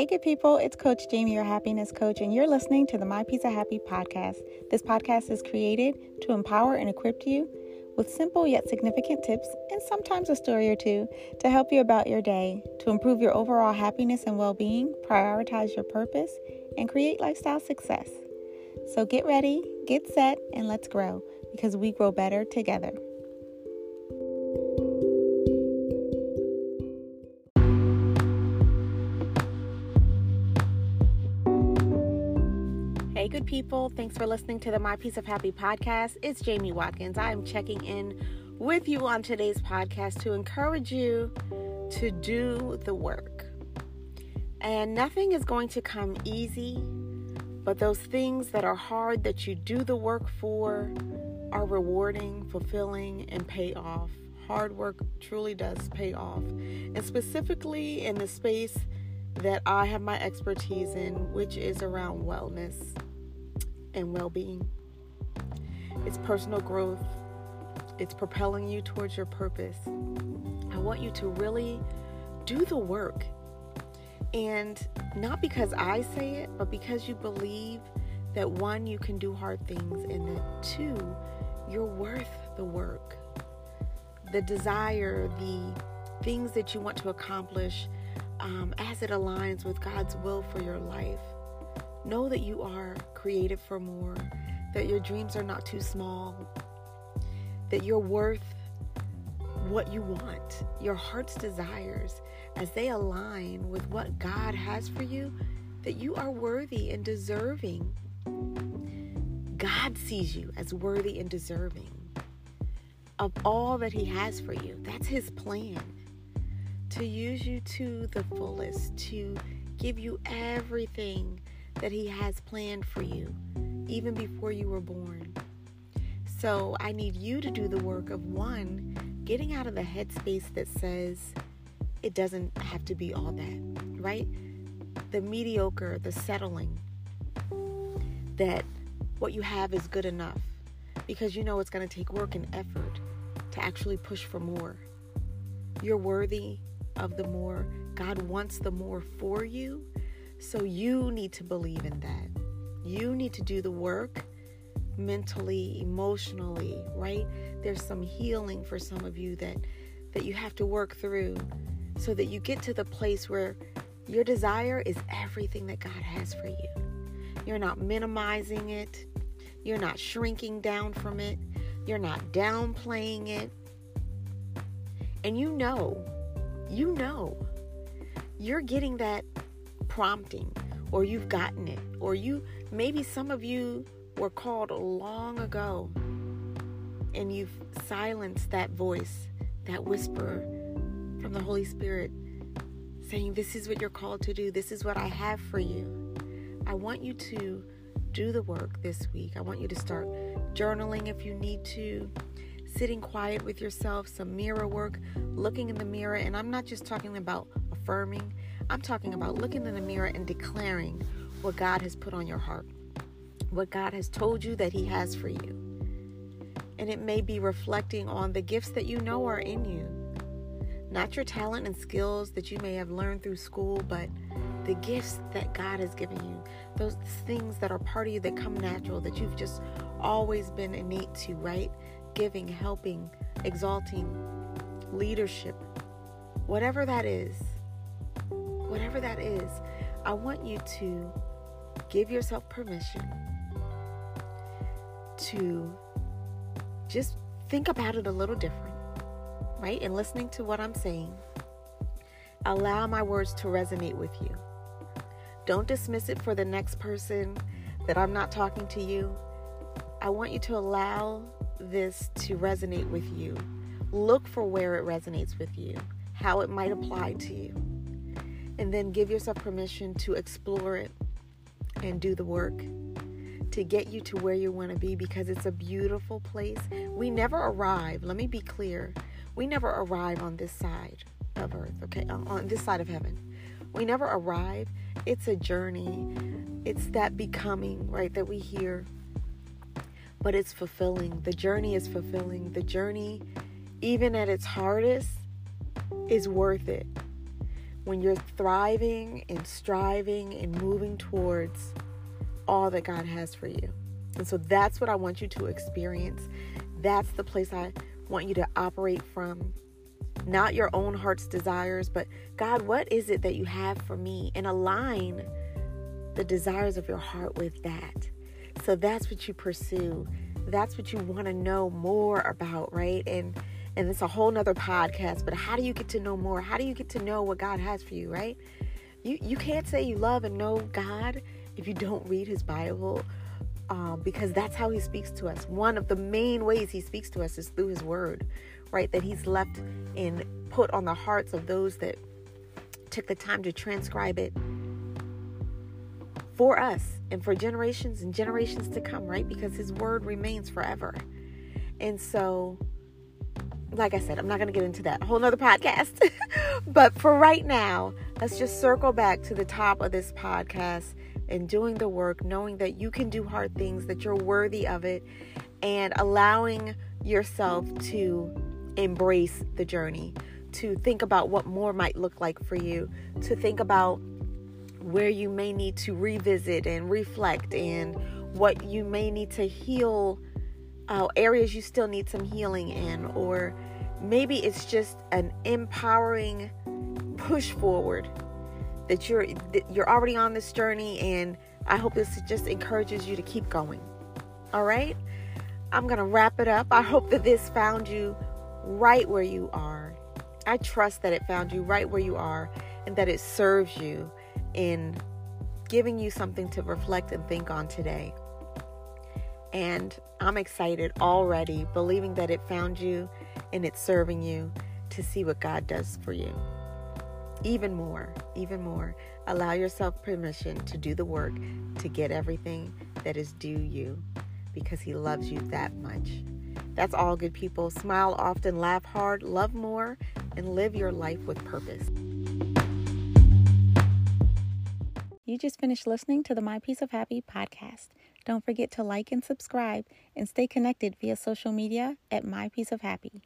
Hey good people, it's Coach Jamie, your happiness coach, and you're listening to the My Peace of Happy podcast. This podcast is created to empower and equip you with simple yet significant tips and sometimes a story or two to help you about your day, to improve your overall happiness and well-being, prioritize your purpose, and create lifestyle success. So get ready, get set, and let's grow, because we grow better together. Hey good people, thanks for listening to the My Peace of Happy podcast. It's Jamie Watkins. I am checking in with you on today's podcast to encourage you to do the work. And nothing is going to come easy, but those things that are hard that you do the work for are rewarding, fulfilling, and pay off. Hard work truly does pay off. And specifically in the space that I have my expertise in, which is around wellness and well-being. It's personal growth. It's propelling you towards your purpose. I want you to really do the work. And not because I say it, but because you believe that, one, you can do hard things, and that, two, you're worth the work. The desire, the things that you want to accomplish as it aligns with God's will for your life. Know that you are created for more, that your dreams are not too small, that you're worth what you want, your heart's desires, as they align with what God has for you, that you are worthy and deserving. God sees you as worthy and deserving of all that He has for you. That's His plan, to use you to the fullest, to give you everything that He has planned for you, even before you were born. So I need you to do the work of, one, getting out of the headspace that says it doesn't have to be all that, right? The mediocre, the settling, that what you have is good enough, because you know it's going to take work and effort to actually push for more. You're worthy of the more. God wants the more for you. So you need to believe in that. You need to do the work mentally, emotionally, right? There's some healing for some of you that you have to work through, so that you get to the place where your desire is everything that God has for you. You're not minimizing it. You're not shrinking down from it. You're not downplaying it. And you know, you're getting that prompting, or you've gotten it, or maybe some of you were called long ago and you've silenced that voice, that whisper from the Holy Spirit saying, this is what you're called to do. This is what I have for you. I want you to do the work this week. I want you to start journaling if you need to. Sitting quiet with yourself, some mirror work, looking in the mirror. And I'm not just talking about affirming. I'm talking about looking in the mirror and declaring what God has put on your heart, what God has told you that He has for you. And it may be reflecting on the gifts that you know are in you, not your talent and skills that you may have learned through school, but the gifts that God has given you, those things that are part of you that come natural, that you've just always been innate to, right? Giving, helping, exalting, leadership, whatever that is, I want you to give yourself permission to just think about it a little different, right? And listening to what I'm saying, allow my words to resonate with you. Don't dismiss it for the next person that I'm not talking to you. I want you to allow this to resonate with you. Look for where it resonates with you, how it might apply to you, and then give yourself permission to explore it and do the work to get you to where you want to be, because it's a beautiful place. We never arrive. Let me be clear. We never arrive on this side of earth, okay? On this side of heaven. We never arrive. It's a journey. It's that becoming, right, that we hear. But it's fulfilling. The journey is fulfilling. The journey, even at its hardest, is worth it. when you're thriving and striving and moving towards all that God has for you. And so that's what I want you to experience. That's the place I want you to operate from. Not your own heart's desires, but God, what is it that you have for me? And align the desires of your heart with that. So that's what you pursue. That's what you want to know more about, right? And it's a whole nother podcast, but how do you get to know more? How do you get to know what God has for you, right? You can't say you love and know God if you don't read his Bible, because that's how he speaks to us. One of the main ways he speaks to us is through his word, right? That he's left and put on the hearts of those that took the time to transcribe it for us and for generations and generations to come, right? Because his word remains forever. And so, like I said, I'm not going to get into that. A whole nother podcast. But for right now, let's just circle back to the top of this podcast and doing the work, knowing that you can do hard things, that you're worthy of it, and allowing yourself to embrace the journey, to think about what more might look like for you, to think about where you may need to revisit and reflect and what you may need to heal, areas you still need some healing in, or maybe it's just an empowering push forward that you're already on this journey, and I hope this just encourages you to keep going. All right? I'm going to wrap it up. I hope that this found you right where you are. I trust that it found you right where you are and that it serves you in giving you something to reflect and think on today. And I'm excited already, believing that it found you and it's serving you to see what God does for you. Even more. Allow yourself permission to do the work to get everything that is due you, because he loves you that much. That's all, good people. Smile often, laugh hard, love more, and live your life with purpose. You just finished listening to the My Peace of Happy podcast. Don't forget to like and subscribe and stay connected via social media at My Peace of Happy.